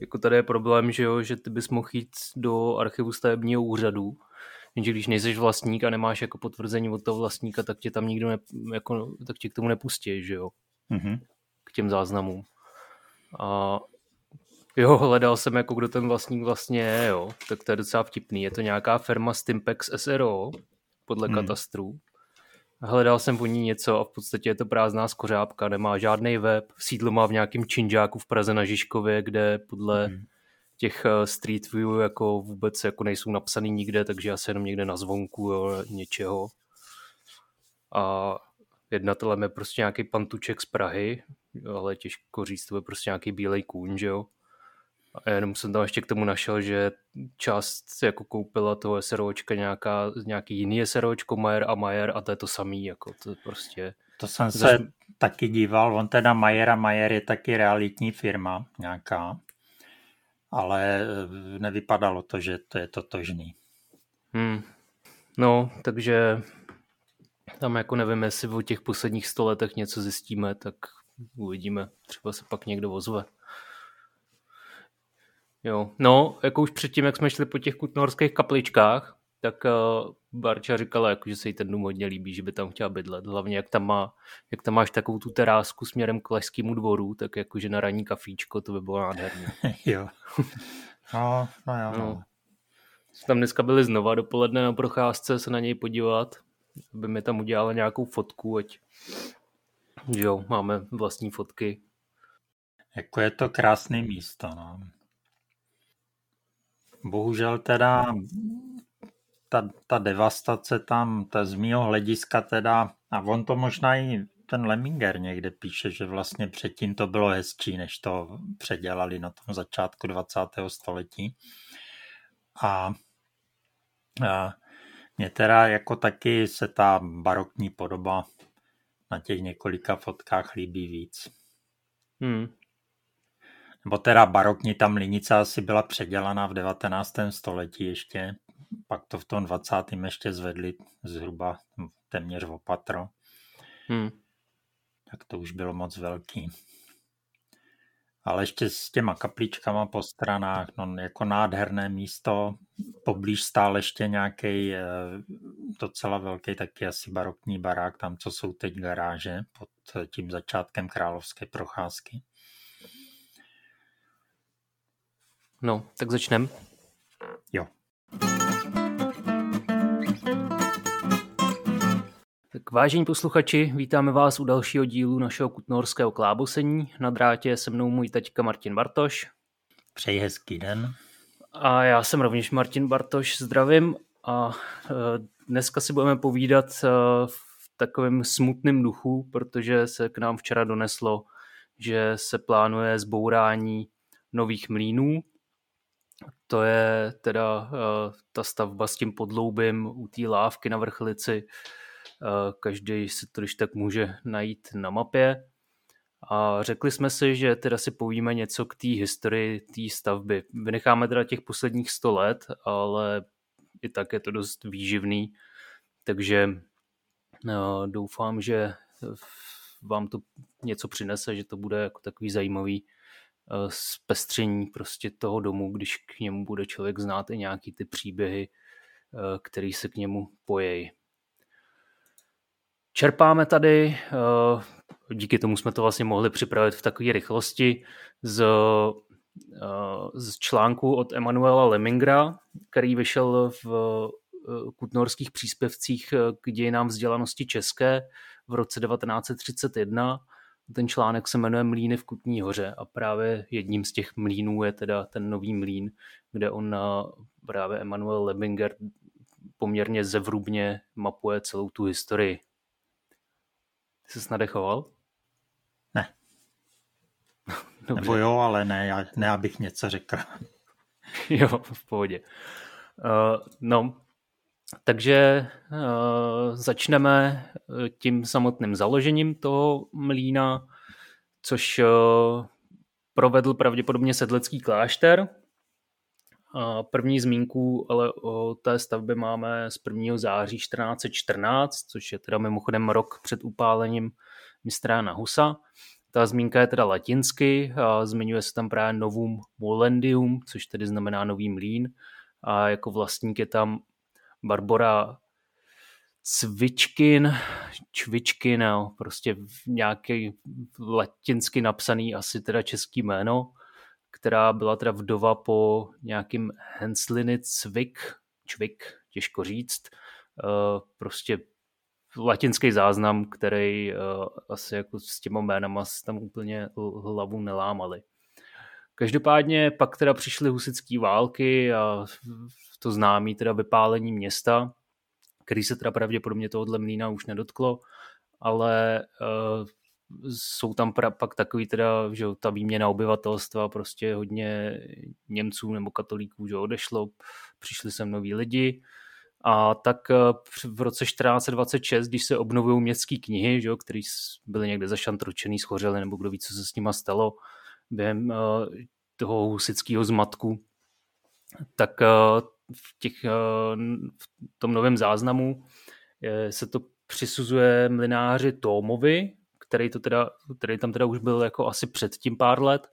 Jako tady je problém, že jo, že ty bys mohl jít do archivu stavebního úřadu, jenže když nejseš vlastník a nemáš jako potvrzení od toho vlastníka, tak tě tam nikdo tak tě k tomu nepustí, že jo. Mm-hmm. K těm záznamům. A jo, hledal jsem jako kdo ten vlastník vlastně je, jo. Tak to je docela vtipný. Je to nějaká firma Stimpex SRO podle katastrů. Hledal jsem po ní něco a v podstatě je to prázdná skořápka, nemá žádný web, sídlo má v nějakém činžáku v Praze na Žižkově, kde podle těch street view jako vůbec jako nejsou napsaný nikde, takže asi jenom někde na zvonku, jo, něčeho. A jednatelem je prostě nějaký pantuček z Prahy, ale těžko říct, to je prostě nějaký bílej kůň, že jo. A jenom jsem tam ještě k tomu našel, že část jako koupila toho SROčka nějaký jiný SROčko, Mayer a Mayer, a to je to samý, jako to prostě... To jsem se taky díval, on teda Mayer a Mayer je taky realitní firma nějaká, ale nevypadalo to, že to je totožný. No, takže tam jako nevím, jestli o těch posledních 100 letech něco zjistíme, tak uvidíme, třeba se pak někdo ozve. Jo, no, jako už předtím, jak jsme šli po těch kutnohorských kapličkách, tak Barča říkala, jako, že se jí ten dům hodně líbí, že by tam chtěla bydlet. Hlavně, jak tam máš takovou tu terásku směrem k Lešskému dvoru, tak jakože na ranní kafíčko, to by bylo nádherné. Jo. No. Tam dneska byli znova dopoledne na procházce se na něj podívat, aby mi tam udělala nějakou fotku, ať jo, máme vlastní fotky. Jako je to krásné místo, no. Bohužel teda ta devastace tam, ta z mýho hlediska teda, a on to možná i ten Leminger někde píše, že vlastně předtím to bylo hezčí, než to předělali na tom začátku 20. století. A mě teda jako taky se ta barokní podoba na těch několika fotkách líbí víc. Nebo teda barokní, ta mlýnice asi byla předělaná v 19. století ještě, pak to v tom 20. ještě zvedli zhruba téměř o patro. Tak to už bylo moc velký. Ale ještě s těma kapličkama po stranách, no jako nádherné místo, poblíž stál ještě nějaký docela velký, taky asi barokní barák, tam co jsou teď garáže pod tím začátkem Královské procházky. No, tak začneme. Jo. Tak vážení posluchači, vítáme vás u dalšího dílu našeho kutnohorského klábosení. Na drátě je se mnou můj taťka Martin Bartoš. Přeji hezký den. A já jsem rovněž Martin Bartoš, zdravím. A dneska si budeme povídat v takovém smutném duchu, protože se k nám včera doneslo, že se plánuje zbourání Nových mlýnů. To je teda ta stavba s tím podloubím u té lávky na Vrchlici. Každý si to, když tak, může najít na mapě. A řekli jsme si, že teda si povíme něco k té historii té stavby. Vynecháme teda těch posledních 100 let, ale i tak je to dost výživný. Takže doufám, že vám to něco přinese, že to bude jako takový zajímavý zpestření prostě toho domu, když k němu bude člověk znát i nějaký ty příběhy, který se k němu pojejí. Čerpáme tady, díky tomu jsme to vlastně mohli připravit v takové rychlosti, z článku od Emanuela Lemingera, který vyšel v kutnohorských příspěvcích k dějinám vzdělanosti české v roce 1931. Ten článek se jmenuje Mlýny v Kutní hoře a právě jedním z těch mlýnů je teda ten Nový mlýn, kde on právě Emanuel Leminger poměrně zevrubně mapuje celou tu historii. Ty ses nadechoval? Ne. Dobře. Nebo jo, ale ne, abych něco řekl. Jo, v pohodě. No, takže začneme tím samotným založením toho mlýna, což provedl pravděpodobně sedlecký klášter. První zmínku ale o té stavbě máme z 1. září 1414, což je teda mimochodem rok před upálením mistra Jana Husa. Ta zmínka je teda latinsky, a zmiňuje se tam právě novum molendium, což tedy znamená nový mlýn, a jako vlastník je tam Barbora Cvičkin, prostě nějaký latinsky napsaný asi teda český jméno, která byla teda vdova po nějakým Hensliny Cvik, těžko říct, prostě latinský záznam, který asi jako s těma jménama se tam úplně hlavu nelámali. Každopádně pak teda přišly husitský války a to známý teda vypálení města, který se teda pravděpodobně tohohle mlýna už nedotklo, ale jsou tam pak takový teda, že ta výměna obyvatelstva, prostě hodně Němců nebo katolíků, že odešlo, přišli sem noví lidi. A tak v roce 1426, když se obnovují městské knihy, které byly někde zašantročený, schořely, nebo kdo ví, co se s nima stalo během toho husického zmatku, tak v tom novém záznamu se to přisuzuje mlynáři Tómovi, který tam teda už byl jako asi předtím pár let,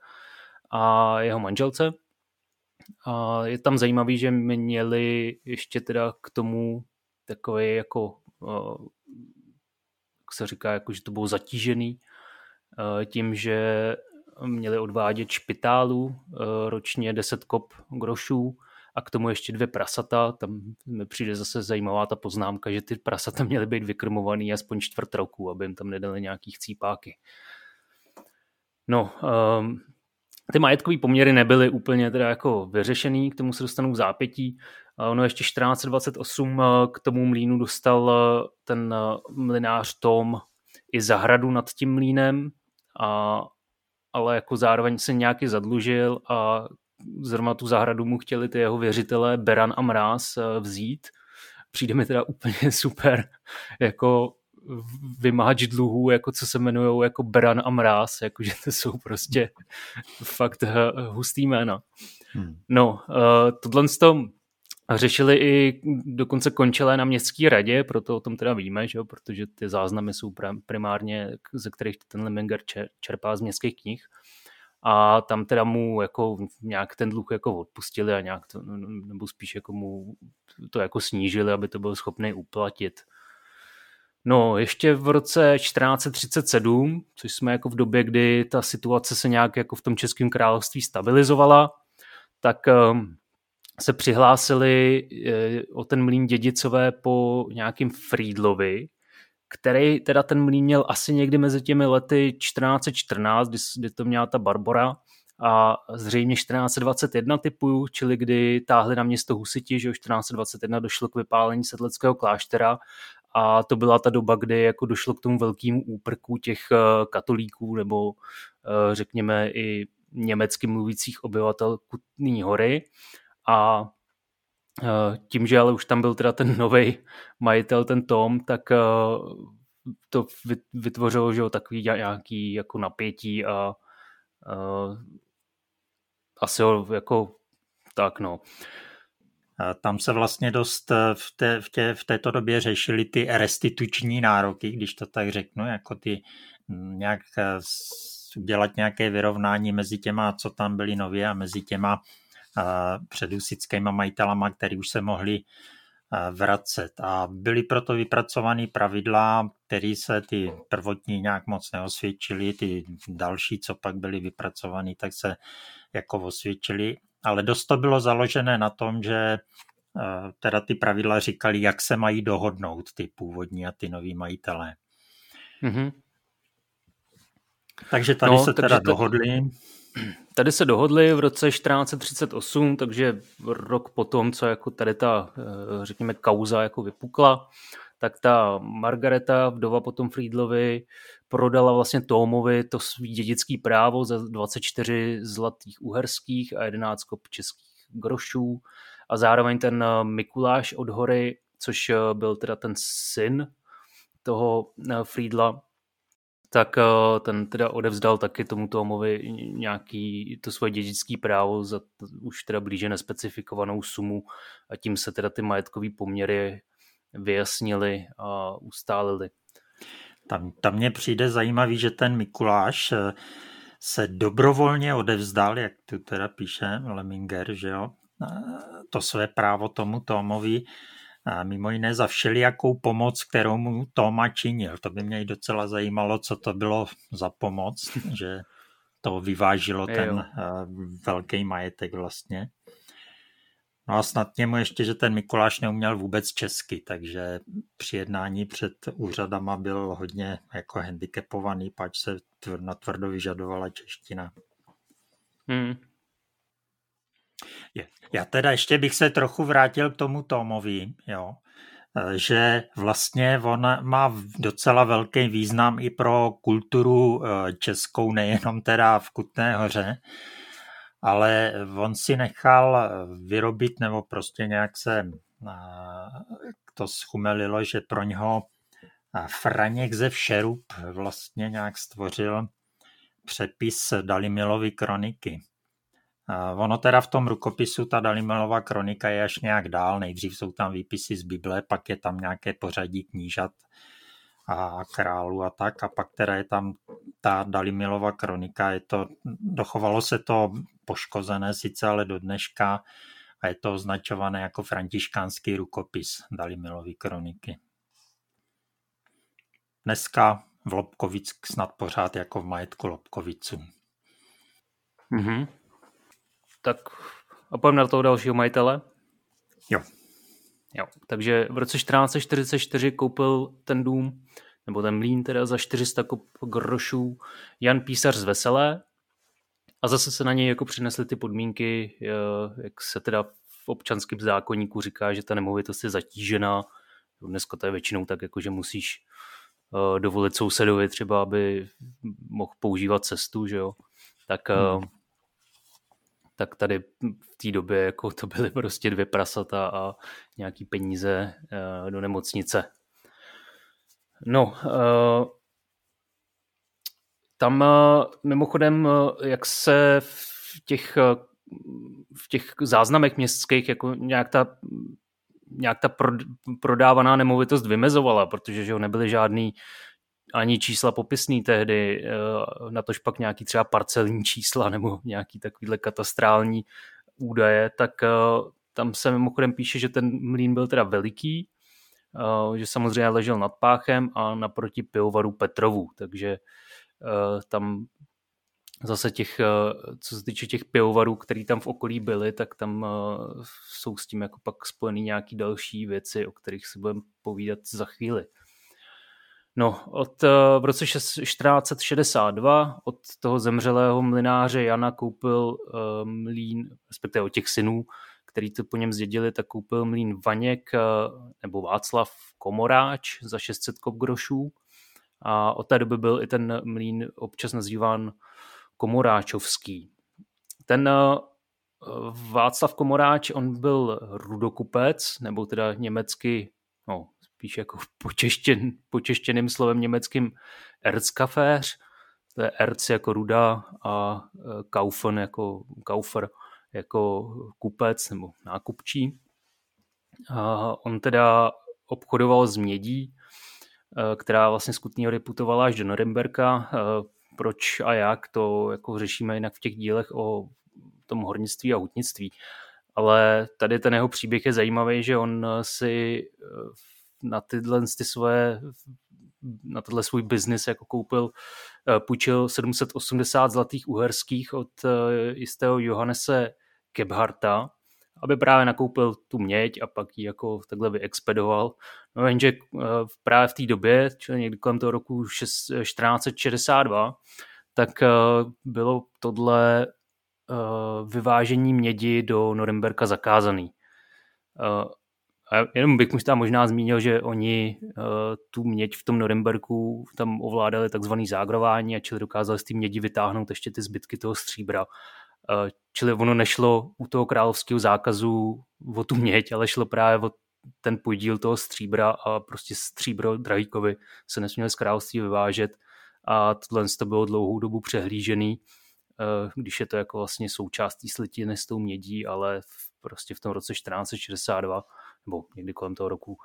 a jeho manželce. A je tam zajímavý, že měli ještě teda k tomu takový jako, jak se říká, jako, že to bylo zatížený tím, že měli odvádět špitálu ročně 10 kop grošů a k tomu ještě 2 prasata. Tam mi přijde zase zajímavá ta poznámka, že ty prasata měly být vykrmovaný aspoň 4 roku, aby jim tam nedali nějakých cípáky. No, ty majetkový poměry nebyly úplně teda jako vyřešený, k tomu se dostanou v zápětí. Ono ještě 1428 k tomu mlýnu dostal ten mlynář Tom i zahradu nad tím mlýnem, ale jako zároveň se nějaký zadlužil a zrovna tu zahradu mu chtěli ty jeho věřitelé Beran a Mráz vzít. Přijde mi teda úplně super jako vymahač dluhů, jako co se jmenujou jako Beran a Mráz, jakože to jsou prostě fakt hustý jména. No, tohle z toho řešili i dokonce končelé na městské radě, proto o tom teda víme, že jo, protože ty záznamy jsou primárně, ze kterých ten Leminger čerpá z městských knih, a tam teda mu jako nějak ten dluh jako odpustili a nějak to, nebo spíš jako mu to jako snížili, aby to byl schopný uplatit. No, ještě v roce 1437, což jsme jako v době, kdy ta situace se nějak jako v tom Českém království stabilizovala, tak se přihlásili o ten mlýn dědicové po nějakým Frýdlovi, který teda ten mlýn měl asi někdy mezi těmi lety 1414, kdy to měla ta Barbora, a zřejmě 1421 typuju, čili kdy táhli na město husiti, že 1421 došlo k vypálení Sedleckého kláštera. A to byla ta doba, kdy jako došlo k tomu velkému úprku těch katolíků nebo řekněme i německy mluvících obyvatel Kutné Hory. A tím, že ale už tam byl teda ten nový majitel, ten Tom, tak to vytvořilo, že takový nějaký jako napětí a asi ho jako tak no. Tam se vlastně dost v této době řešily ty restituční nároky, když to tak řeknu, jako ty nějak dělat nějaké vyrovnání mezi těma, co tam byli nově, a mezi těma předhusickýma majitelama, který už se mohli vracet. A byly proto vypracovány pravidla, které se ty prvotní nějak moc neosvědčily, ty další, co pak byly vypracovány, tak se jako osvědčily. Ale dost to bylo založené na tom, že teda ty pravidla říkali, jak se mají dohodnout ty původní a ty noví majitelé. Mm-hmm. Takže tady se teda dohodli. Tady se dohodli v roce 1438, takže rok potom, co jako tady ta, řekněme, kauza jako vypukla, tak ta Margareta, vdova potom Frýdlovi, prodala vlastně Tómovi to svý dědický právo za 24 zlatých uherských a 11 kop českých grošů, a zároveň ten Mikuláš od Hory, což byl teda ten syn toho Frýdla, tak ten teda odevzdal taky tomu Tómovi nějaký to svoje dědické právo za už teda blíže nespecifikovanou sumu, a tím se teda ty majetkové poměry vyjasnili a ustálili. Tam mně přijde zajímavý, že ten Mikuláš se dobrovolně odevzdal, jak tu teda píše Leminger, že jo, to své právo tomu Tómovi, a mimo jiné za všelijakou pomoc, kterou mu Tóma činil. To by mě i docela zajímalo, co to bylo za pomoc, že to vyvážilo ten velký majetek vlastně. No a snad němu ještě, že ten Mikuláš neuměl vůbec česky, takže při jednání před úřadama byl hodně jako handicapovaný, pač se natvrdo vyžadovala čeština. Já teda ještě bych se trochu vrátil k tomu Tómovi, jo, že vlastně on má docela velký význam i pro kulturu českou, nejenom teda v Kutné Hoře, ale on si nechal vyrobit, nebo prostě nějak se to schumelilo, že pro něho Franěk ze Všerub vlastně nějak stvořil přepis Dalimilovy kroniky. Ono teda v tom rukopisu, ta Dalimilova kronika je až nějak dál, nejdřív jsou tam výpisy z Bible, pak je tam nějaké pořadí knížat a králů a tak, a pak teda je tam ta Dalimilova kronika, je to, dochovalo se to poškozené sice, ale do dneška, a je to označované jako františkánský rukopis Dalimilovy kroniky. Dneska v Lobkovic snad pořád jako v majetku Lobkoviců. Mhm. Tak a pojďme na toho dalšího majitele. Jo. Takže v roce 1444 koupil ten dům, nebo ten mlýn teda, za 400 grošů Jan Písař z Veselé, a zase se na něj jako přinesly ty podmínky, jak se teda v občanském zákoníku říká, že ta nemovitost je zatížená. Dneska to je většinou tak, jako že musíš dovolit sousedovi třeba, aby mohl používat cestu, že jo. Tak tady v té době jako to byly prostě 2 prasata a nějaký peníze do nemocnice. No, tam mimochodem, jak se v těch záznamech městských jako nějak ta prodávaná nemovitost vymezovala, protože že nebyly žádný ani čísla popisný tehdy, natož pak nějaký třeba parcelní čísla nebo nějaký takovýhle katastrální údaje, tak tam se mimochodem píše, že ten mlýn byl teda veliký, že samozřejmě ležel nad páchem a naproti pivovaru Petrovu, takže tam zase co se týče těch pivovarů, který tam v okolí byly, tak tam jsou s tím jako pak spojený nějaký další věci, o kterých si budeme povídat za chvíli. No, v roce 1462 od toho zemřelého mlynáře Jana koupil mlýn, respektive od těch synů, který to po něm zdědili, tak koupil mlýn Vaněk nebo Václav Komoráč za 600 grošů. A od té doby byl i ten mlýn občas nazýván Komoráčovský. Ten Václav Komoráč, on byl rudokupec, nebo teda německy, no, spíš jako počeštěným slovem německým erzkaféř, to je erz jako ruda a kaufen jako kaufer, jako kupec nebo nákupčí. A on teda obchodoval s mědí, která vlastně z Kutné Hory putovala až do Norimberka. Proč a jak, to jako řešíme jinak v těch dílech o tom hornictví a hutnictví. Ale tady ten jeho příběh je zajímavý, že on si na tenhle svůj biznis jako půjčil 780 zlatých uherských od jistého Johannese Kebharta, aby právě nakoupil tu měď a pak ji jako takhle vyexpedoval. No jenže právě v té době, čili někdy kolem toho roku 1462, tak bylo tohle vyvážení mědi do Norimberka zakázaný. A jenom bych možná zmínil, že oni tu měď v tom Norimberku tam ovládali takzvaný zágrování, a čili dokázali z té mědi vytáhnout ještě ty zbytky toho stříbra. Čili ono nešlo u toho královského zákazu o tu měď, ale šlo právě o ten podíl toho stříbra, a prostě stříbro Drahýkovi se nesměli z království vyvážet, a tohle to bylo dlouhou dobu přehlížený, když je to jako vlastně součástí slitiny s tou mědí, ale prostě v tom roce 1462 nebo někdy kolem toho roku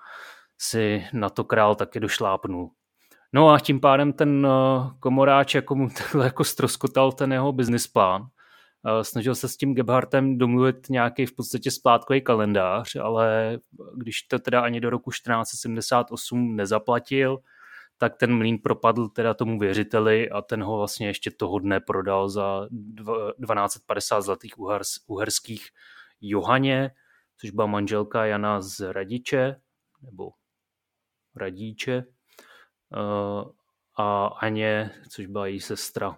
si na to král taky došlápnul. No a tím pádem ten Komoráč mu ztroskotal ten jeho business plán. Snažil se s tím Gebhartem domluvit nějaký v podstatě splátkový kalendář, ale když to teda ani do roku 1478 nezaplatil, tak ten mlýn propadl teda tomu věřiteli a ten ho vlastně ještě toho dne prodal za 1250 zlatých uherských Johaně, což byla manželka Jana z Radiče, nebo Radíče, a Aně, což byla její sestra.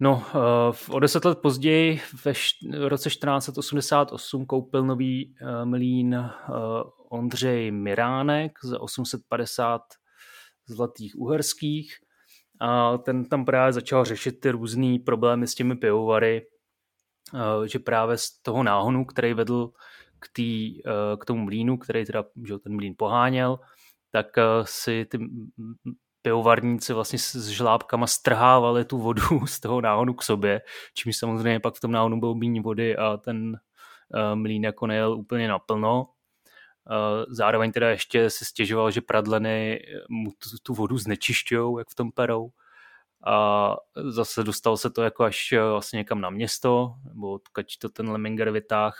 No, o 10 let později, v roce 1488, koupil nový mlýn Ondřej Miránek za 850 zlatých uherských a ten tam právě začal řešit ty různý problémy s těmi pivovary, že právě z toho náhonu, který vedl k tomu mlýnu, který teda ten mlýn poháněl, tak si ty pivovarníci vlastně s žlábkama strhávali tu vodu z toho náhonu k sobě, čímž samozřejmě pak v tom náhonu bylo míň vody a ten mlýn jako nejel úplně naplno. Zároveň teda ještě si stěžoval, že pradleny mu tu vodu znečišťujou, jak v tom Perou. A zase dostal se to jako až vlastně někam na město, nebo odkud to ten Leminger vytáhl.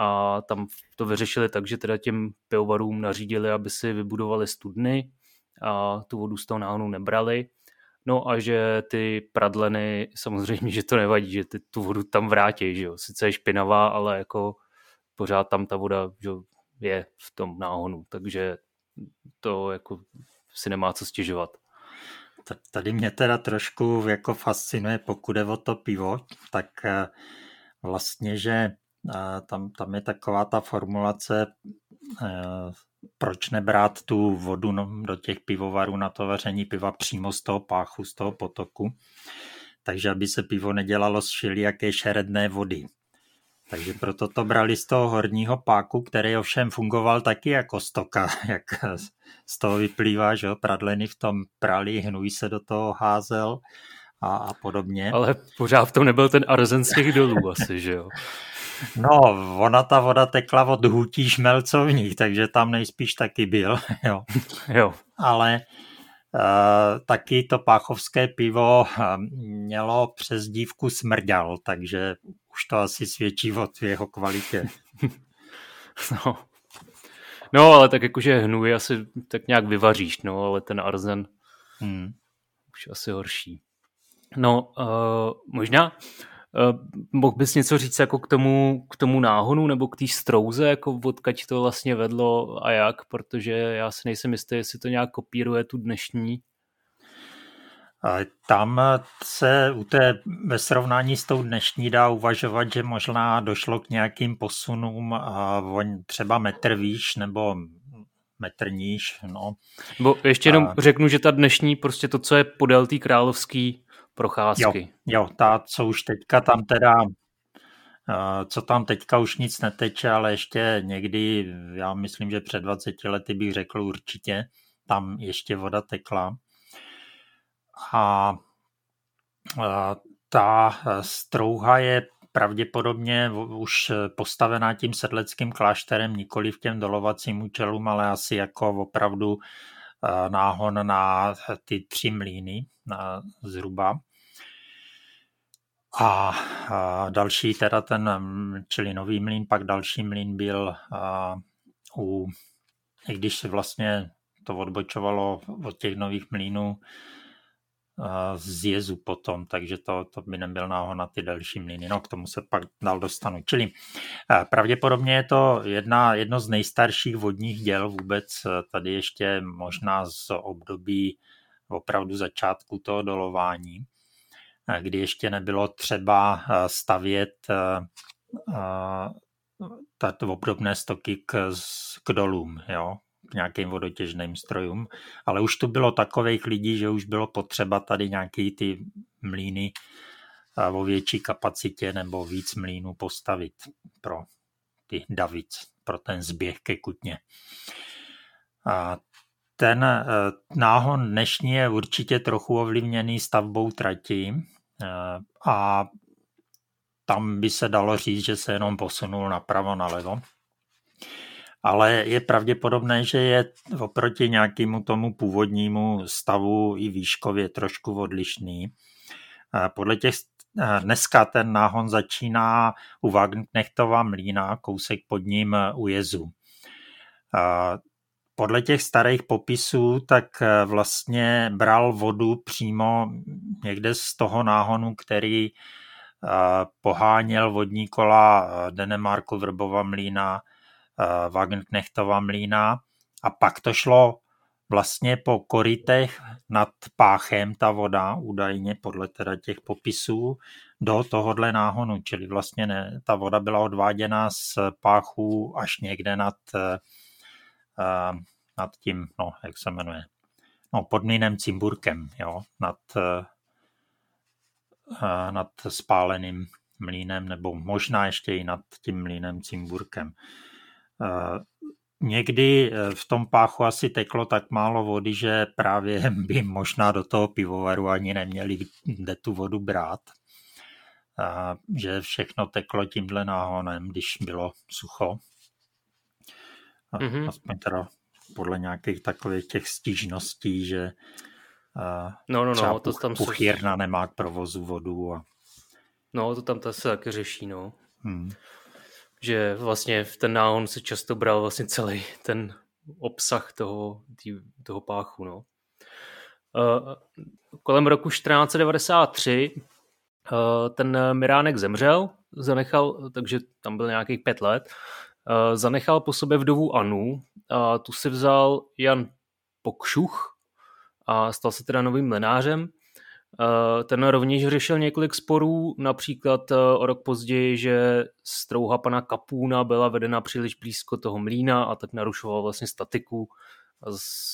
A tam to vyřešili tak, že teda těm pivovarům nařídili, aby si vybudovali studny a tu vodu z toho náhonu nebrali. No a že ty pradleny, samozřejmě, že to nevadí, že ty tu vodu tam vrátí, že jo. Sice je špinavá, ale jako pořád tam ta voda, že jo, je v tom náhonu, takže to jako si nemá co stěžovat. Tady mě teda trošku jako fascinuje, pokud je o to pivo, tak vlastně, že tam je taková ta formulace, proč nebrát tu vodu do těch pivovarů na to vaření piva přímo z toho páchu, z toho potoku, takže aby se pivo nedělalo z všelijaké šeredné vody. Takže proto to brali z toho horního páku, který ovšem fungoval taky jako stoka, jak z toho vyplývá, že pradleny v tom prali, hnůj se do toho házel a podobně. Ale pořád v tom nebyl ten arzen z těch dolů asi, že jo? No, ona ta voda tekla od hutí šmelcovní, takže tam nejspíš taky byl, jo. Jo. Ale taky to páchovské pivo mělo přezdívku smrďal, takže už to asi svědčí o jeho kvalitě. No, ale tak jakože hnůj asi tak nějak vyvaříš, no, ale ten arzen už asi horší. No, možná mohl bys něco říct jako k tomu náhonu nebo k té strouze, jako odkud to vlastně vedlo a jak, protože já si nejsem jistý, jestli to nějak kopíruje tu dnešní. Tam se ve srovnání s tou dnešní dá uvažovat, že možná došlo k nějakým posunům a třeba metr výš nebo metr níž. No. Bo ještě jenom řeknu, že ta dnešní prostě to, co je podél té královské procházky. Jo, ta, co už teďka tam teda, co tam teďka už nic neteče, ale ještě někdy, já myslím, že před 20 lety bych řekl určitě, tam ještě voda tekla. A ta strouha je pravděpodobně už postavená tím sedleckým klášterem, nikoli v těm dolovacím účelům, ale asi jako opravdu náhon na ty 3 mlýny zhruba. A další teda čili nový mlýn, pak další mlýn byl i když se vlastně to odbočovalo od těch nových mlýnů, z jezu potom, takže to by nebyl náhon na ty další mlýny. No, k tomu se pak dál dostanu. Čili pravděpodobně je to jedno z nejstarších vodních děl vůbec, tady ještě možná z období opravdu začátku toho dolování, kdy ještě nebylo třeba stavět tato obdobné stoky k dolům, jo, k nějakým vodotěžným strojům, ale už tu bylo takových lidí, že už bylo potřeba tady nějaký ty mlýny o větší kapacitě nebo víc mlýnů postavit pro ty davic, pro ten zběh ke Kutně. A ten náhon dnešní je určitě trochu ovlivněný stavbou trati a tam by se dalo říct, že se jenom posunul napravo, nalevo. ale je pravděpodobné, že je oproti nějakému tomu původnímu stavu i výškově trošku odlišný. Podle těch dneska ten náhon začíná u Wagenknechtova mlýna, kousek pod ním u jezu. Podle těch starých popisů tak vlastně bral vodu přímo někde z toho náhonu, který poháněl vodní kola Denemarku Vrbova mlýna, Wagenknechtova mlýna a pak to šlo vlastně po korytech nad páchem ta voda, údajně podle teda těch popisů, do tohohle náhonu, čili vlastně ne, ta voda byla odváděna z páchů až někde nad tím, no, jak se jmenuje, no, pod mlýnem Cimburkem, jo, nad spáleným mlýnem, nebo možná ještě i nad tím mlýnem Cimburkem. Někdy v tom páchu asi teklo tak málo vody, že právě by možná do toho pivovaru ani neměli kde tu vodu brát. Že všechno teklo tímhle náhonem, když bylo sucho. Aspoň teda podle nějakých takových těch stížností, že třeba puchírna nemá k provozu vodu. A... No, to tam se taky řeší, no. Že vlastně ten náhon se často bral vlastně celý ten obsah toho páchu. No. Kolem roku 1493 ten Miránek zemřel, takže tam byl nějakých 5 let, zanechal po sobě vdovu Anu a tu si vzal Jan Pokšuch a stal se teda novým mlynářem. Ten rovněž řešil několik sporů, například o rok později, že strouha pana Kapůna byla vedena příliš blízko toho mlýna a tak narušoval vlastně statiku a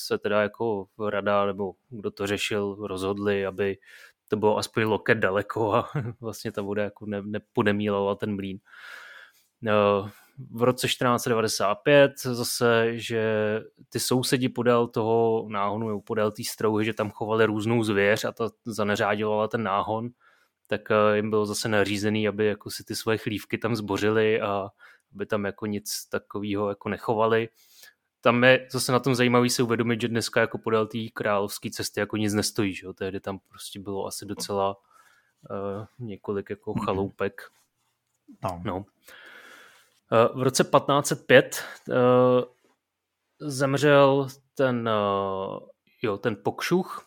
se teda jako rada, nebo kdo to řešil, rozhodli, aby to bylo aspoň loket daleko a vlastně ta voda jako nepodemílala ten mlýn. V roce 1495 zase, že ty sousedi podél toho náhonu, nebo podél té strouhy, že tam chovali různou zvěř a ta zaneřáděvala ten náhon, tak jim bylo zase nařízený, aby jako si ty svoje chlívky tam zbořili a aby tam jako nic takového jako nechovali. Tam je zase na tom zajímavý se uvědomit, že dneska jako podél té královské cesty jako nic nestojí, že jo? Tehdy tam prostě bylo asi docela několik jako chaloupek. No. V roce 1505 zemřel ten Pokšuch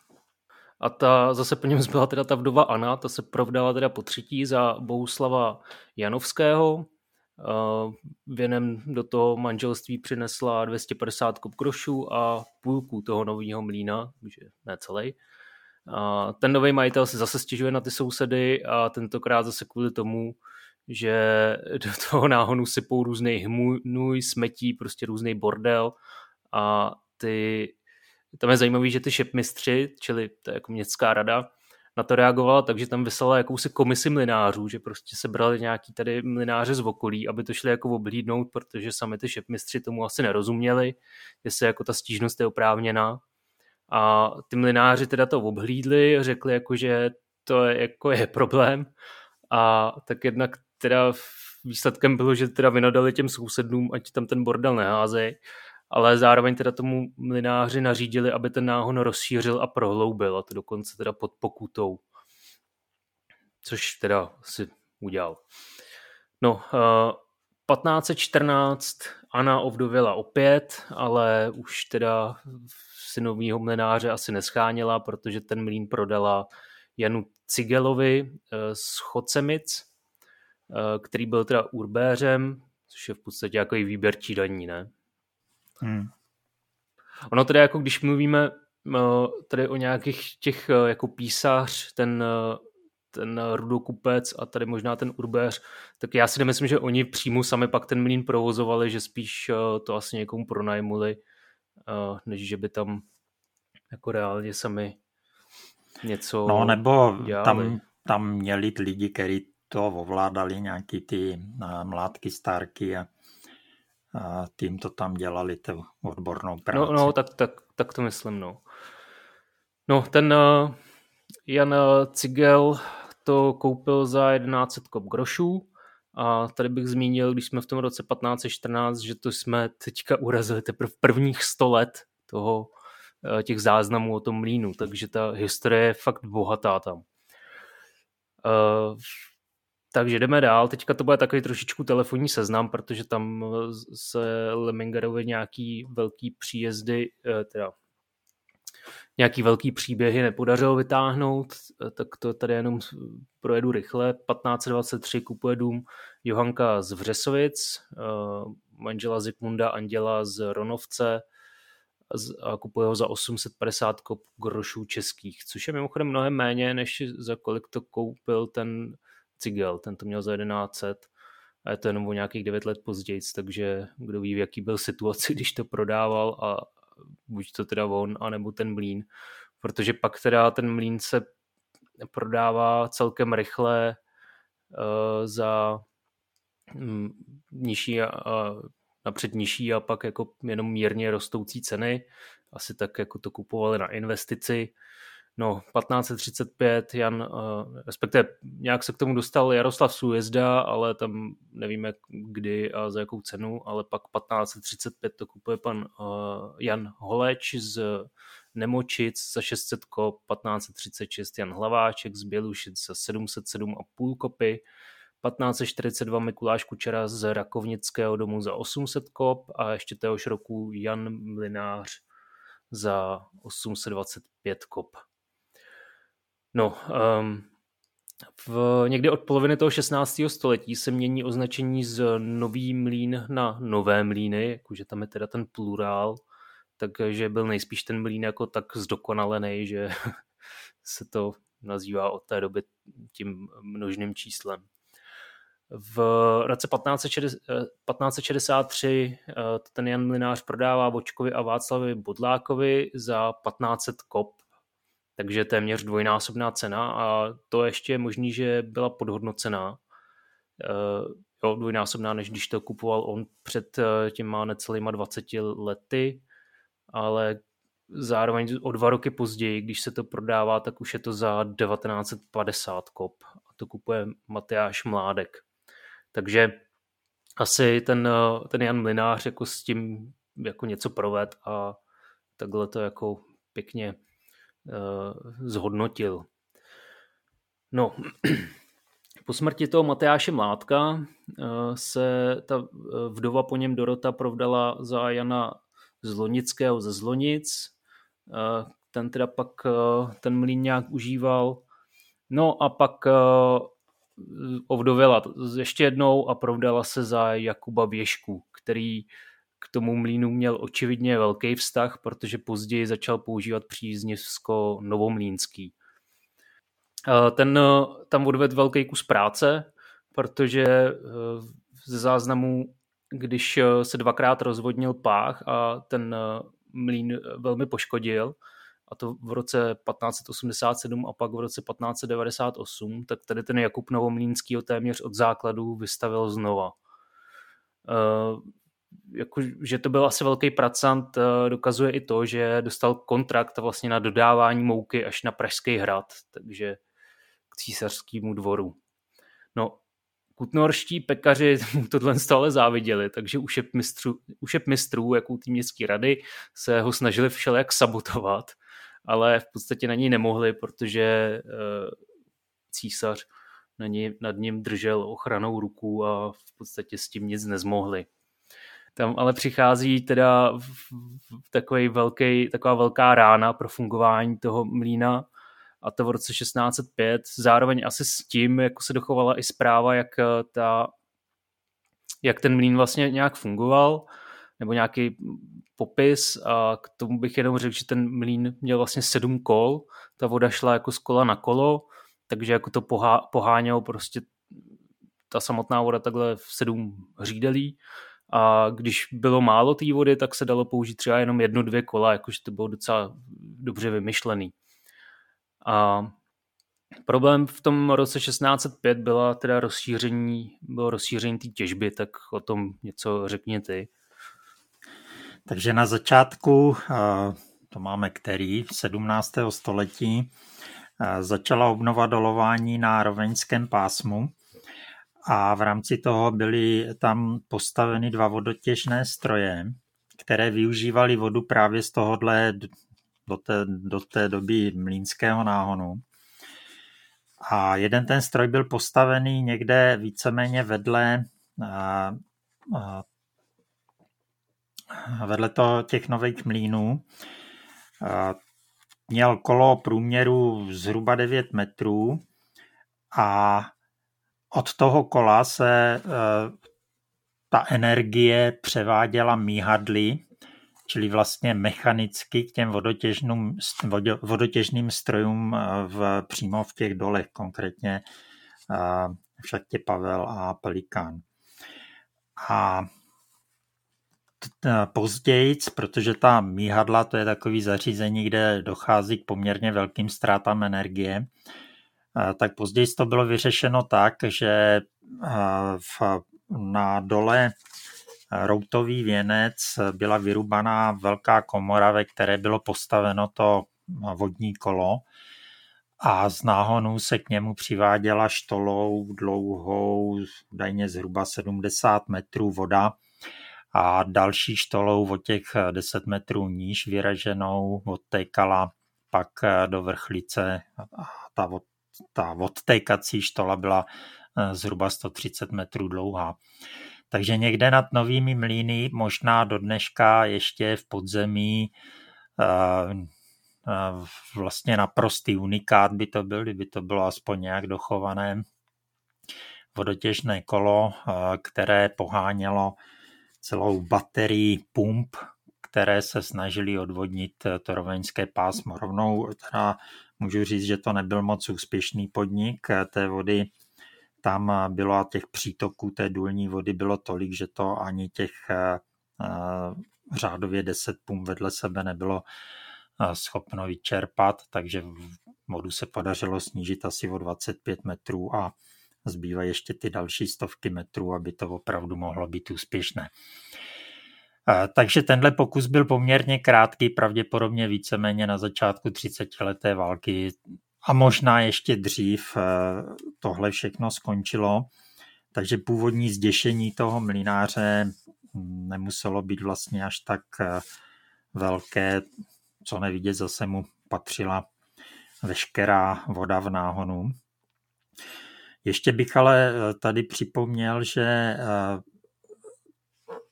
a ta zase po něm zbyla teda ta vdova Anna, ta se provdala teda po třetí za Bohuslava Janovského. Věnem do toho manželství přinesla 250 kop grošů a půlku toho nového mlýna, takže ne celý. Ten nový majitel se zase stěžuje na ty sousedy a tentokrát zase kvůli tomu, že do toho náhonu sypou různej hmůj, smetí, prostě různej bordel a tam je zajímavý, že ty šepmistři, čili to je jako městská rada, na to reagovala, takže tam vyslala jakousi komisi mlynářů, že prostě sebrali nějaký tady mlynáře z okolí, aby to šli jako oblídnout, protože sami ty šepmistři tomu asi nerozuměli, jestli jako ta stížnost je oprávněná. A ty mlynáři teda to obhlídli, řekli jako, že to je, jako je problém a tak jednak teda výsledkem bylo, že teda vynadali těm sousedům, ať tam ten bordel neházej, ale zároveň teda tomu mlynáři nařídili, aby ten náhon rozšířil a prohloubil a to dokonce teda pod pokutou, což teda si udělal. No, 1514 Anna ovdověla opět, ale už teda synovního mlynáře asi neschánila, protože ten mlýn prodala Janu Cigelovi z Chocemic, který byl teda urbéřem, což je v podstatě jako i výběrčí daní, ne? Ono teda jako když mluvíme tady o nějakých těch jako písař, ten rudokupec a tady možná ten urbéř, tak já si nemyslím, že oni přímo sami pak ten mlýn provozovali, že spíš to asi někomu pronajmuli, než že by tam jako reálně sami něco dělali. Tam měli lidi, kteří to ovládali, nějaký ty mládky, stárky a tím to tam dělali tu odbornou práci. No tak to myslím, no. No, ten Jan Cigel to koupil za 1100 kop grošů A tady bych zmínil, když jsme v tom roce 1514, že to jsme teďka urazili teprve prvních 100 let těch záznamů o tom mlýnu, takže ta historie je fakt bohatá tam. Takže jdeme dál, teďka to bude takový trošičku telefonní seznam, protože tam se Lemingerovi nějaký velký příjezdy, teda nějaký velký příběhy nepodařilo vytáhnout, tak to tady jenom projedu rychle. 1523 kupuje dům Johanka z Vřesovic, manžela Zikmunda Anděla z Ronovce a kupuje ho za 850 grošů českých, což je mimochodem mnohem méně, než za kolik to koupil ten Cigel, ten to měl za 1100 a je to jenom o nějakých 9 let později, takže kdo ví, v jaký byl situaci, když to prodával, a buď to teda on, anebo ten mlýn, protože pak teda ten mlýn se prodává celkem rychle za nižší a napřed nižší a pak jako jenom mírně rostoucí ceny, asi tak jako to kupovali na investici. No, 1535 Jan, respektive nějak se k tomu dostal Jaroslav z Újezda, ale tam nevíme kdy a za jakou cenu, ale pak 1535 to kupuje pan Jan Holeč z Nemočic za 600 kop, 1536 Jan Hlaváček z Bělušic za 707,5 kopy, 1542 Mikuláš Kučera z Rakovnického domu za 800 kop a ještě téhož roku Jan Mlynář za 825 kop. No, někdy od poloviny toho 16. století se mění označení z Nový mlýn na Nové mlýny, jakože tam je teda ten plurál, takže byl nejspíš ten mlýn jako tak zdokonalený, že se to nazývá od té doby tím množným číslem. V roce 1563 ten Jan Mlynář prodává Vočkovi a Václavovi Bodlákovi za 1500 kop, takže téměř dvojnásobná cena, a to ještě je možný, že byla podhodnocená. Dvojnásobná, než když to kupoval on před těma necelýma 20 lety, ale zároveň o 2 roky později, když se to prodává, tak už je to za 1950 kop a to kupuje Matyáš Mládek. Takže asi ten Jan Mlynář jako s tím jako něco proved a takhle to jako pěkně zhodnotil. No, po smrti toho Matyáše Mládka se ta vdova po něm Dorota provdala za Jana Zlonického ze Zlonic. Ten teda pak ten mlýn nějak užíval. No a pak ovdověla ještě jednou a provdala se za Jakuba Běžku, který k tomu mlýnu měl očividně velký vztah, protože později začal používat příznivsko Novomlýnský. Ten tam odvedl velký kus práce, protože ze záznamů, když se 2krát rozvodnil pách a ten mlýn velmi poškodil, a to v roce 1587 a pak v roce 1598, tak tady ten Jakub Novomlýnský ho téměř od základů vystavil znova. Že to byl asi velký pracant, dokazuje i to, že dostal kontrakt vlastně na dodávání mouky až na Pražský hrad, takže k císařskému dvoru. No, kutnorští pekaři tohle stále záviděli, takže u šepmistrů, jako u té městské rady, se ho snažili všelijak sabotovat, ale v podstatě na něj nemohli, protože císař nad ním držel ochranou ruku a v podstatě s tím nic nezmohli. Tam ale přichází teda taková velká rána pro fungování toho mlýna, a to v roce 1605. Zároveň asi s tím jako se dochovala i zpráva, jak ten mlýn vlastně nějak fungoval, nebo nějaký popis, a k tomu bych jenom řekl, že ten mlýn měl vlastně 7 kol, ta voda šla jako z kola na kolo, takže jako to pohánělo prostě ta samotná voda takhle v 7 hřídelí. A když bylo málo té vody, tak se dalo použít třeba jenom 1-2 kola, jakože to bylo docela dobře vymyšlený. A problém v tom roce 1605 bylo rozšíření té těžby, tak o tom něco řekni ty. Takže na začátku, to máme který, 17. století, začala obnova dolování na roveňském pásmu. a v rámci toho byly tam postaveny dva vodotěžné stroje, které využívaly vodu právě z tohohle do té doby mlýnského náhonu. A jeden ten stroj byl postavený někde víceméně vedle těch nových mlýnů. Měl kolo průměru zhruba 9 metrů a od toho kola se ta energie převáděla míhadly, čili vlastně mechanicky k těm vodotěžným strojům přímo v těch dolech, konkrétně v šachtě Pavel a Pelikán. A později, protože ta míhadla to je takový zařízení, kde dochází k poměrně velkým ztrátám energie, tak později to bylo vyřešeno tak, že na dole Routový věnec byla vyrubaná velká komora, ve které bylo postaveno to vodní kolo a z náhonu se k němu přiváděla štolou dlouhou, údajně zhruba 70 metrů voda a další štolou o těch 10 metrů níž vyraženou odtékala pak do Vrchlice a ta odtékací štola byla zhruba 130 metrů dlouhá. Takže někde nad Novými mlýny, možná do dneška ještě v podzemí, vlastně naprostý unikát by to byl, kdyby to bylo aspoň nějak dochované vodotěžné kolo, které pohánělo celou baterii pump, které se snažily odvodnit to roveňské pásmo. Rovnou teda můžu říct, že to nebyl moc úspěšný podnik té vody. Tam bylo těch přítoků té důlní vody bylo tolik, že to ani těch řádově 10 pump vedle sebe nebylo schopno vyčerpat, takže vodu se podařilo snížit asi o 25 metrů a zbývají ještě ty další stovky metrů, aby to opravdu mohlo být úspěšné. Takže tenhle pokus byl poměrně krátký, pravděpodobně víceméně na začátku 30leté války a možná ještě dřív tohle všechno skončilo, takže původní zděšení toho mlynáře nemuselo být vlastně až tak velké, co nevidět zase mu patřila veškerá voda v náhonu. Ještě bych ale tady připomněl, že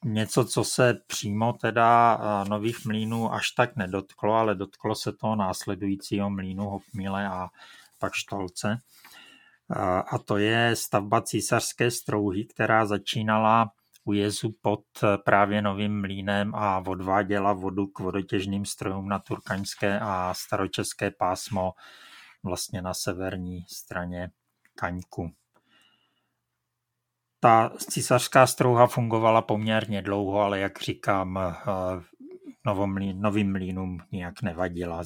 něco, co se přímo teda Nových mlýnů až tak nedotklo, ale dotklo se toho následujícího mlýnu Hofmíle a pak Štolce. A to je stavba císařské strouhy, která začínala u jezu pod právě Novým mlýnem a odváděla vodu k vodotěžným strojům na Turkaňské a Staročeské pásmo vlastně na severní straně Kaňku. Ta císařská strouha fungovala poměrně dlouho, ale jak říkám, Novým mlýnům nijak nevadila,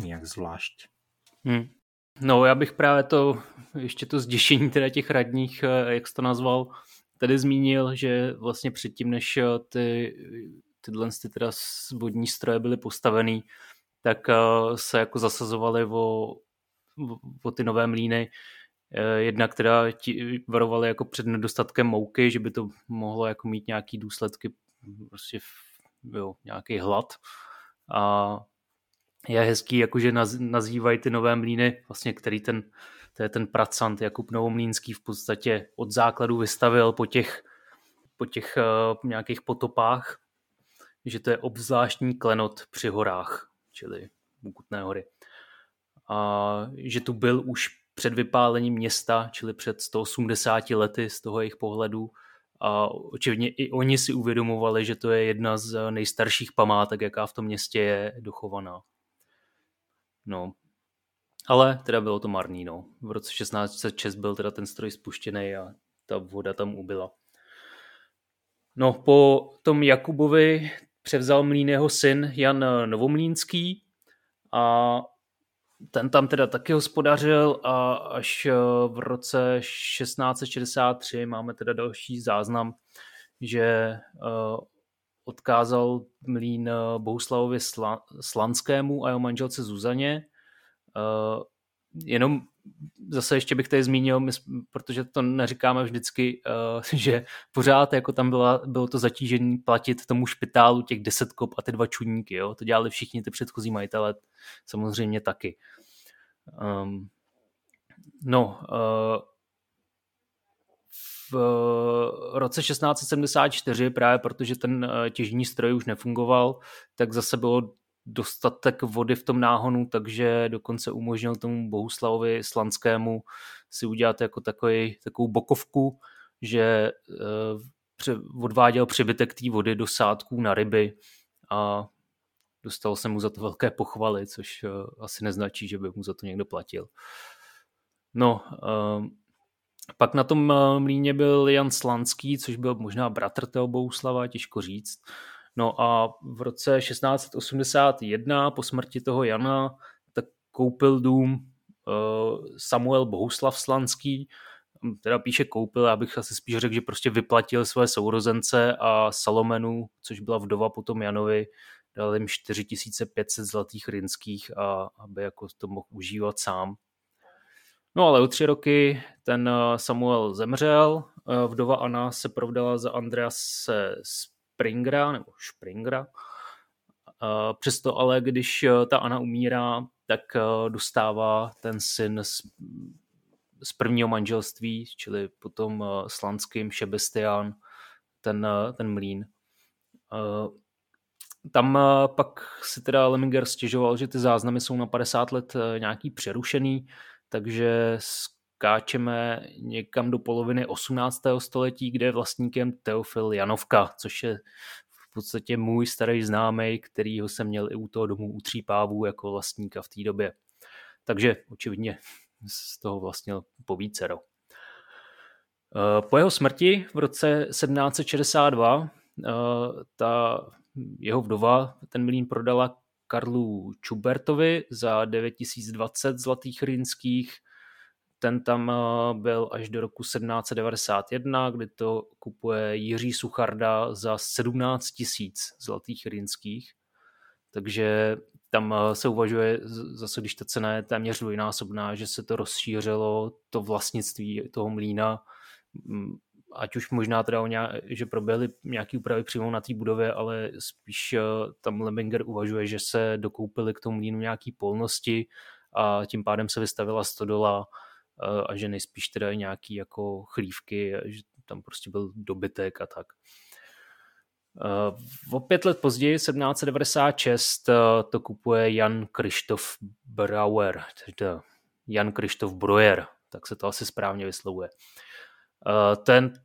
nijak zvlášť. No, já bych právě ještě to zděšení teda těch radních, jak jsi to nazval, tady zmínil, že vlastně předtím, než tyhle teda vodní stroje byly postavený, tak se jako zasazovaly o ty Nové mlýny. Jednak teda varovali jako před nedostatkem mouky, že by to mohlo jako mít nějaký důsledky, prostě nějaký hlad. A je hezký, jakože nazývají ty Nové mlýny, vlastně který to je ten pracant Jakub Novomlýnský v podstatě od základu vystavil po těch nějakých potopách, že to je obzvláštní klenot při horách, čili u Kutné Hory. A že tu byl už před vypálením města, čili před 180 lety z toho jejich pohledu. A očivně i oni si uvědomovali, že to je jedna z nejstarších památek, jaká v tom městě je dochovaná. No, ale teda bylo to marný, no. V roce 1606 byl teda ten stroj spuštěný a ta voda tam ubyla. No, po tom Jakubovi převzal mlýn jeho syn Jan Novomlýnský a ten tam teda taky hospodařil a až v roce 1663 máme teda další záznam, že odkázal mlýn Bohuslavovi Slanskému a jeho manželce Zuzaně. Jenom zase ještě bych tady zmínil, protože to neříkáme vždycky, že pořád jako tam bylo to zatížení platit tomu špitálu těch 10 kop a ty 2 čudníky. Jo? To dělali všichni ty předchozí majitele samozřejmě taky. V roce 1674, právě protože ten těžní stroj už nefungoval, tak zase bylo dostatek vody v tom náhonu, takže dokonce umožnil tomu Bohuslavovi Slanskému si udělat jako takovou bokovku, že odváděl přebytek té vody do sádků na ryby a dostal se mu za to velké pochvaly, což asi neznačí, že by mu za to někdo platil. Pak na tom mlýně byl Jan Slanský, což byl možná bratr toho Bohuslava, těžko říct. A v roce 1681 po smrti toho Jana tak koupil dům Samuel Bohuslav Slanský. Teda píše koupil, já bych asi spíš řekl, že prostě vyplatil své sourozence a Salomenu, což byla vdova potom Janovi, dal jim 4500 zlatých rynských, a aby jako to mohl užívat sám. Ale o 3 roky ten Samuel zemřel, vdova Anna se provdala za Andrease Springera. Přesto ale, když ta Anna umírá, tak dostává ten syn z prvního manželství, čili potom Slanským Šebestián, ten mlýn. Tam pak si teda Leminger stěžoval, že ty záznamy jsou na 50 let nějaký přerušený, takže skáčeme někam do poloviny 18. století, kde je vlastníkem Teofil Janovka, což je v podstatě můj starý známý, kterýho jsem měl i u toho domu u Tří pávů jako vlastníka v té době. Takže očividně z toho vlastnil povícero. Po jeho smrti v roce 1762 ta jeho vdova ten mlýn prodala Karlu Čubertovi za 9020 zlatých rýnských. Ten tam byl až do roku 1791, kdy to kupuje Jiří Sucharda za 17 000 zlatých rýnských. Takže tam se uvažuje, zase když ta cena je téměř dvojnásobná, že se to rozšířilo, to vlastnictví toho mlýna, ať už možná teda, že proběhly nějaký úpravy přímo na té budově, ale spíš tam Leminger uvažuje, že se dokoupili k tomu mlýnu nějaký polnosti a tím pádem se vystavila stodola a že nejspíš teda nějaký jako chlívky, že tam prostě byl dobytek a tak. O 5 let později, 1796, to kupuje Jan Christoph Breuer, tak se to asi správně vyslovuje.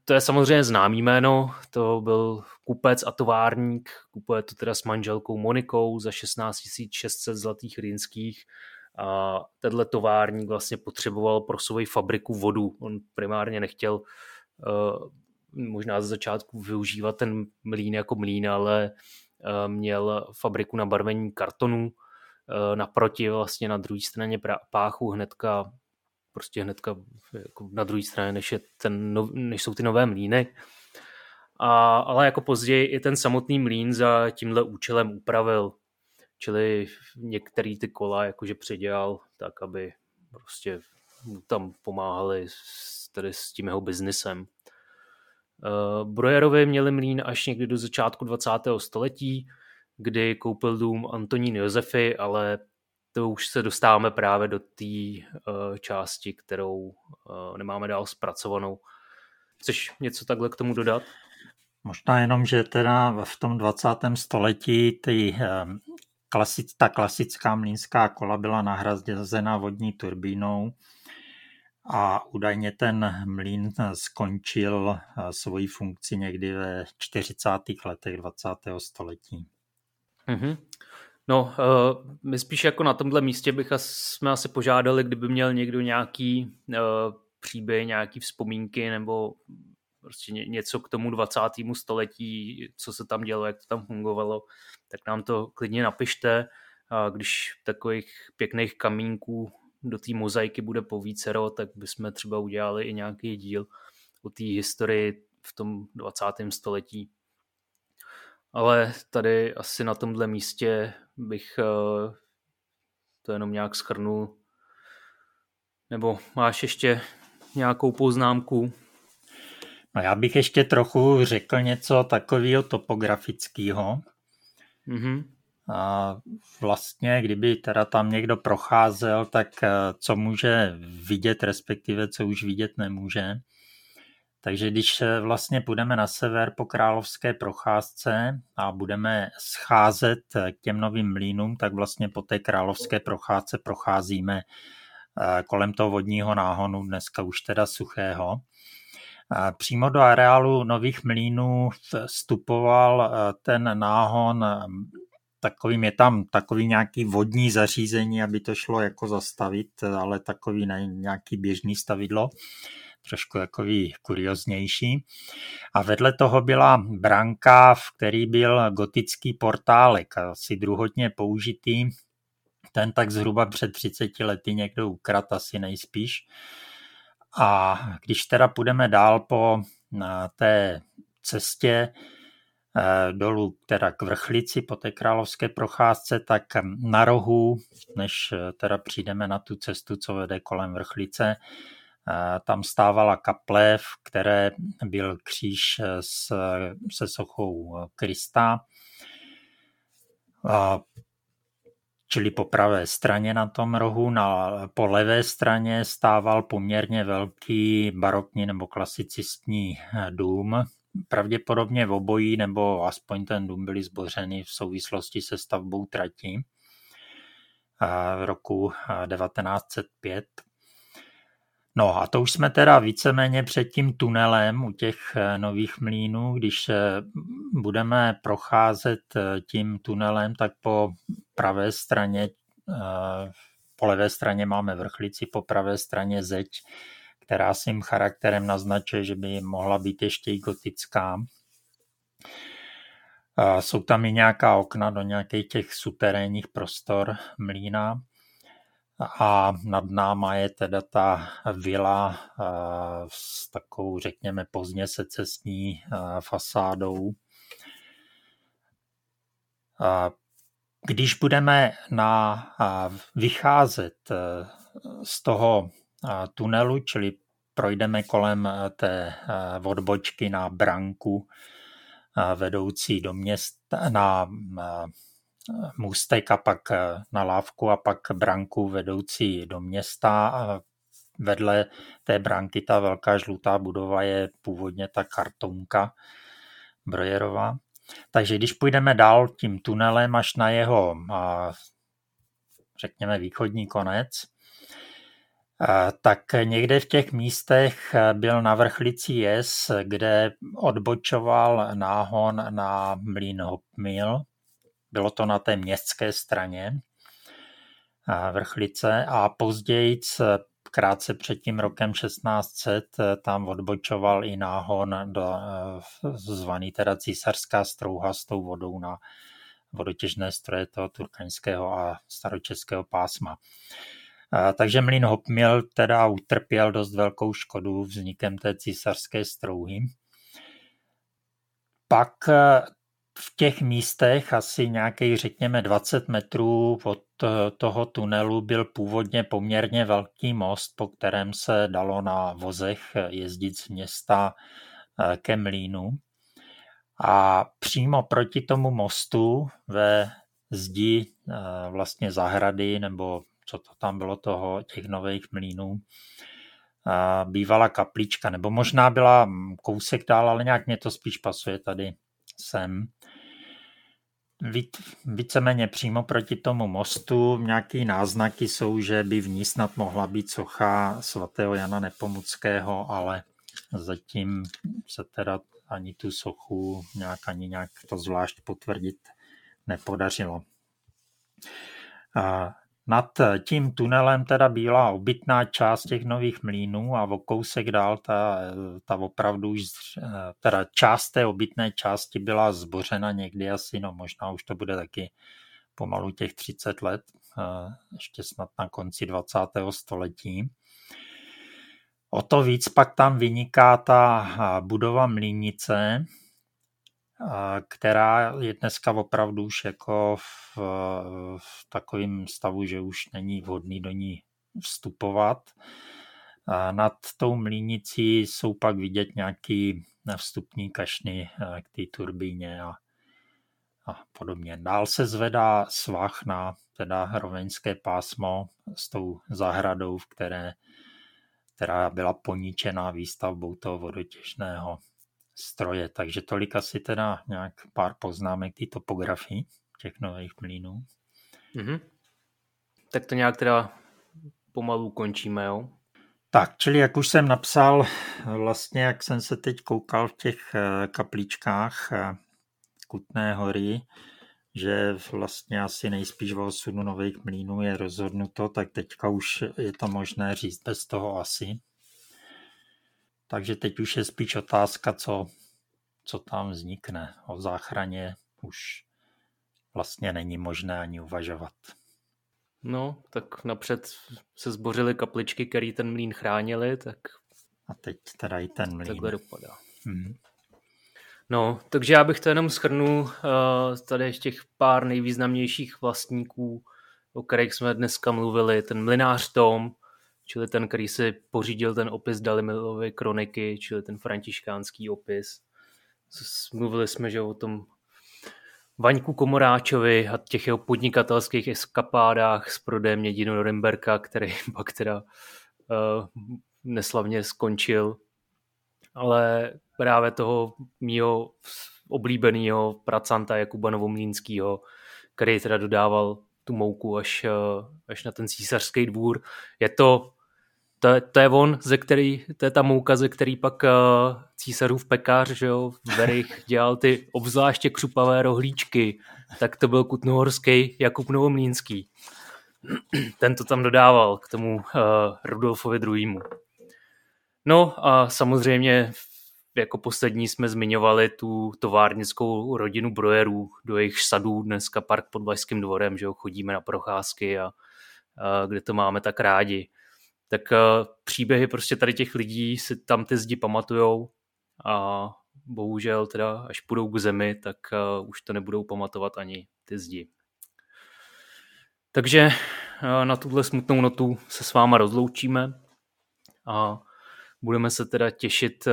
To je samozřejmě známý jméno, to byl kupec a továrník, kupuje to teda s manželkou Monikou za 16 600 zlatých rýnských a tenhle továrník vlastně potřeboval pro svou fabriku vodu, on primárně nechtěl možná ze začátku využívat ten mlýn jako mlýn, ale měl fabriku na barvení kartonů, naproti vlastně na druhé straně páchu hnedka jako na druhé straně, než jsou ty nové mlýny. Ale jako později i ten samotný mlýn za tímhle účelem upravil. Čili některé ty kola jakože předělal tak, aby prostě tam pomáhali s tím jeho biznisem. Breuerovi měli mlýn až někdy do začátku 20. století, kdy koupil dům Antonín Josefy, ale to už se dostáváme právě do té části, kterou nemáme dál zpracovanou. Chceš něco takhle k tomu dodat? Možná jenom, že teda v tom 20. století ta klasická mlýnská kola byla nahrazena vodní turbínou a údajně ten mlýn skončil svoji funkci někdy ve 40. letech 20. století. Mhm. My spíš jako na tomhle místě jsme asi požádali, kdyby měl někdo nějaký příběh, nějaký vzpomínky nebo prostě něco k tomu 20. století, co se tam dělo, jak to tam fungovalo, tak nám to klidně napište. A když takových pěkných kamínků do té mozaiky bude povícero, tak bychom třeba udělali i nějaký díl o té historii v tom 20. století. Ale tady asi na tomhle místě bych to jenom nějak shrnul. Nebo máš ještě nějakou poznámku? No já bych ještě trochu řekl něco takového topografického. Mm-hmm. A vlastně, kdyby teda tam někdo procházel, tak co může vidět, respektive co už vidět nemůže. Takže když vlastně půjdeme na sever po Královské procházce a budeme scházet k těm Novým mlýnům, tak vlastně po té Královské procházce procházíme kolem toho vodního náhonu, dneska už teda suchého. Přímo do areálu Nových mlýnů vstupoval ten náhon, je tam takový nějaký vodní zařízení, aby to šlo jako zastavit, ale takový nějaký běžný stavidlo, trošku jakový kurioznější. A vedle toho byla branka, v který byl gotický portálek, asi druhotně použitý, ten tak zhruba před 30 lety někdo ukradl, asi nejspíš. A když teda půjdeme dál po té cestě dolů teda k Vrchlici po té Královské procházce, tak na rohu, než teda přijdeme na tu cestu, co vede kolem Vrchlice, tam stávala kaple, v které byl kříž se sochou Krista. Čili po pravé straně na tom rohu, po levé straně stával poměrně velký barokní nebo klasicistní dům. Pravděpodobně v obojí, nebo aspoň ten dům byly zbořeny v souvislosti se stavbou trati v roku 1905. No a to už jsme teda víceméně před tím tunelem u těch Nových mlýnů. Když budeme procházet tím tunelem, tak po levé straně máme Vrchlici, po pravé straně zeď, která svým charakterem naznačuje, že by mohla být ještě i gotická. Jsou tam i nějaká okna do nějakých těch suterénních prostor mlýna. A nad náma je teda ta vila s takovou, řekněme, pozdně secesní fasádou. Když budeme vycházet z toho tunelu, čili projdeme kolem té odbočky na branku vedoucí do města, na můstek a pak na lávku a pak branku vedoucí do města. Vedle té branky ta velká žlutá budova je původně ta kartonka Breuerova. Takže když půjdeme dál tím tunelem až na jeho, řekněme, východní konec, tak někde v těch místech byl na Vrchlici jez, kde odbočoval náhon na mlýn Hopmil. Bylo to na té městské straně Vrchlice a později, krátce před tím rokem 1600, tam odbočoval i náhon zvaný teda Císařská strouha s tou vodou na vodotěžné stroje toho turkaňského a staročeského pásma. Takže mlýn Hopmil teda utrpěl dost velkou škodu vznikem té Císařské strouhy. Pak v těch místech asi nějakých, řekněme, 20 metrů od toho tunelu byl původně poměrně velký most, po kterém se dalo na vozech jezdit z města ke mlýnu. A přímo proti tomu mostu ve zdi vlastně zahrady, nebo co to tam bylo těch Nových mlýnů, bývala kaplička, nebo možná byla kousek dál, ale nějak mě to spíš pasuje tady sem. Víceméně přímo proti tomu mostu nějaký náznaky jsou, že by v ní snad mohla být socha svatého Jana Nepomuckého, ale zatím se teda ani tu sochu nějak to zvlášť potvrdit nepodařilo. Nad tím tunelem teda byla obytná část těch Nových mlýnů a o kousek dál ta opravdu už, teda část té obytné části byla zbořena někdy asi, no možná už to bude taky pomalu těch 30 let, ještě snad na konci 20. století. O to víc pak tam vyniká ta budova mlýnice, která je dneska opravdu už jako v takovém stavu, že už není vhodný do ní vstupovat. A nad tou mlýnicí jsou pak vidět nějaký vstupní kašny k té turbíně a podobně. Dál se zvedá svah na teda roveňské pásmo s tou zahradou, která byla poničená výstavbou toho vodotěžného stroje. Takže tolik asi teda nějak pár poznámek té topografii těch Nových mlýnů. Mm-hmm. Tak to nějak teda pomalu končíme, jo? Tak, čili jak už jsem napsal, vlastně jak jsem se teď koukal v těch kaplíčkách Kutné Hory, že vlastně asi nejspíš o osudu Nových mlýnů je rozhodnuto, tak teďka už je to možné říct bez toho asi. Takže teď už je spíš otázka, co tam vznikne. O záchraně už vlastně není možné ani uvažovat. No, tak napřed se zbořily kapličky, které ten mlýn chránily, tak... A teď teda i ten mlýn. Takhle dopadá. Mm-hmm. No, takže já bych to jenom shrnul tady z těch pár nejvýznamnějších vlastníků, o kterých jsme dneska mluvili. Ten mlynář Tom, čili ten, který si pořídil ten opis Dalimilovy kroniky, čili ten františkánský opis. Mluvili jsme, že o tom Vaňku Komoráčovi a těch jeho podnikatelských eskapádách s prodejem dědinu Norimberka, který pak teda neslavně skončil. Ale právě toho mýho oblíbeného pracanta Jakuba Novomlýnskýho, který teda dodával tu mouku až na ten císařský dvůr. To je ta mouka, ze který pak císařův pekař, že jo, Verich dělal ty obzvláště křupavé rohlíčky, tak to byl kutnohorský Jakub Novomlýnský. Ten to tam dodával k tomu Rudolfovi II. No a samozřejmě jako poslední jsme zmiňovali tu továrnickou rodinu Breuerů, do jejich sadů dneska park pod Valašským dvorem, že jo, chodíme na procházky a kde to máme tak rádi. Tak příběhy prostě tady těch lidí si tam ty zdi pamatujou a bohužel teda až půjdou k zemi, tak už to nebudou pamatovat ani ty zdi. Takže na tuhle smutnou notu se s váma rozloučíme a budeme se teda těšit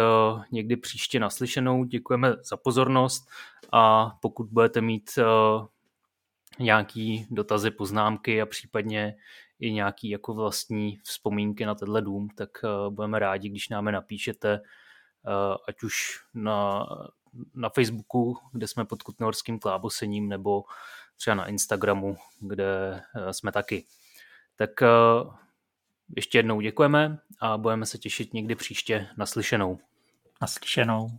někdy příště naslyšenou. Děkujeme za pozornost a pokud budete mít nějaký dotazy, poznámky a případně i nějaký jako vlastní vzpomínky na tenhle dům, tak budeme rádi, když nám je napíšete, ať už na Facebooku, kde jsme pod Kutnohorským klábosením, nebo třeba na Instagramu, kde jsme taky. Tak ještě jednou děkujeme a budeme se těšit někdy příště naslyšenou. Naslyšenou.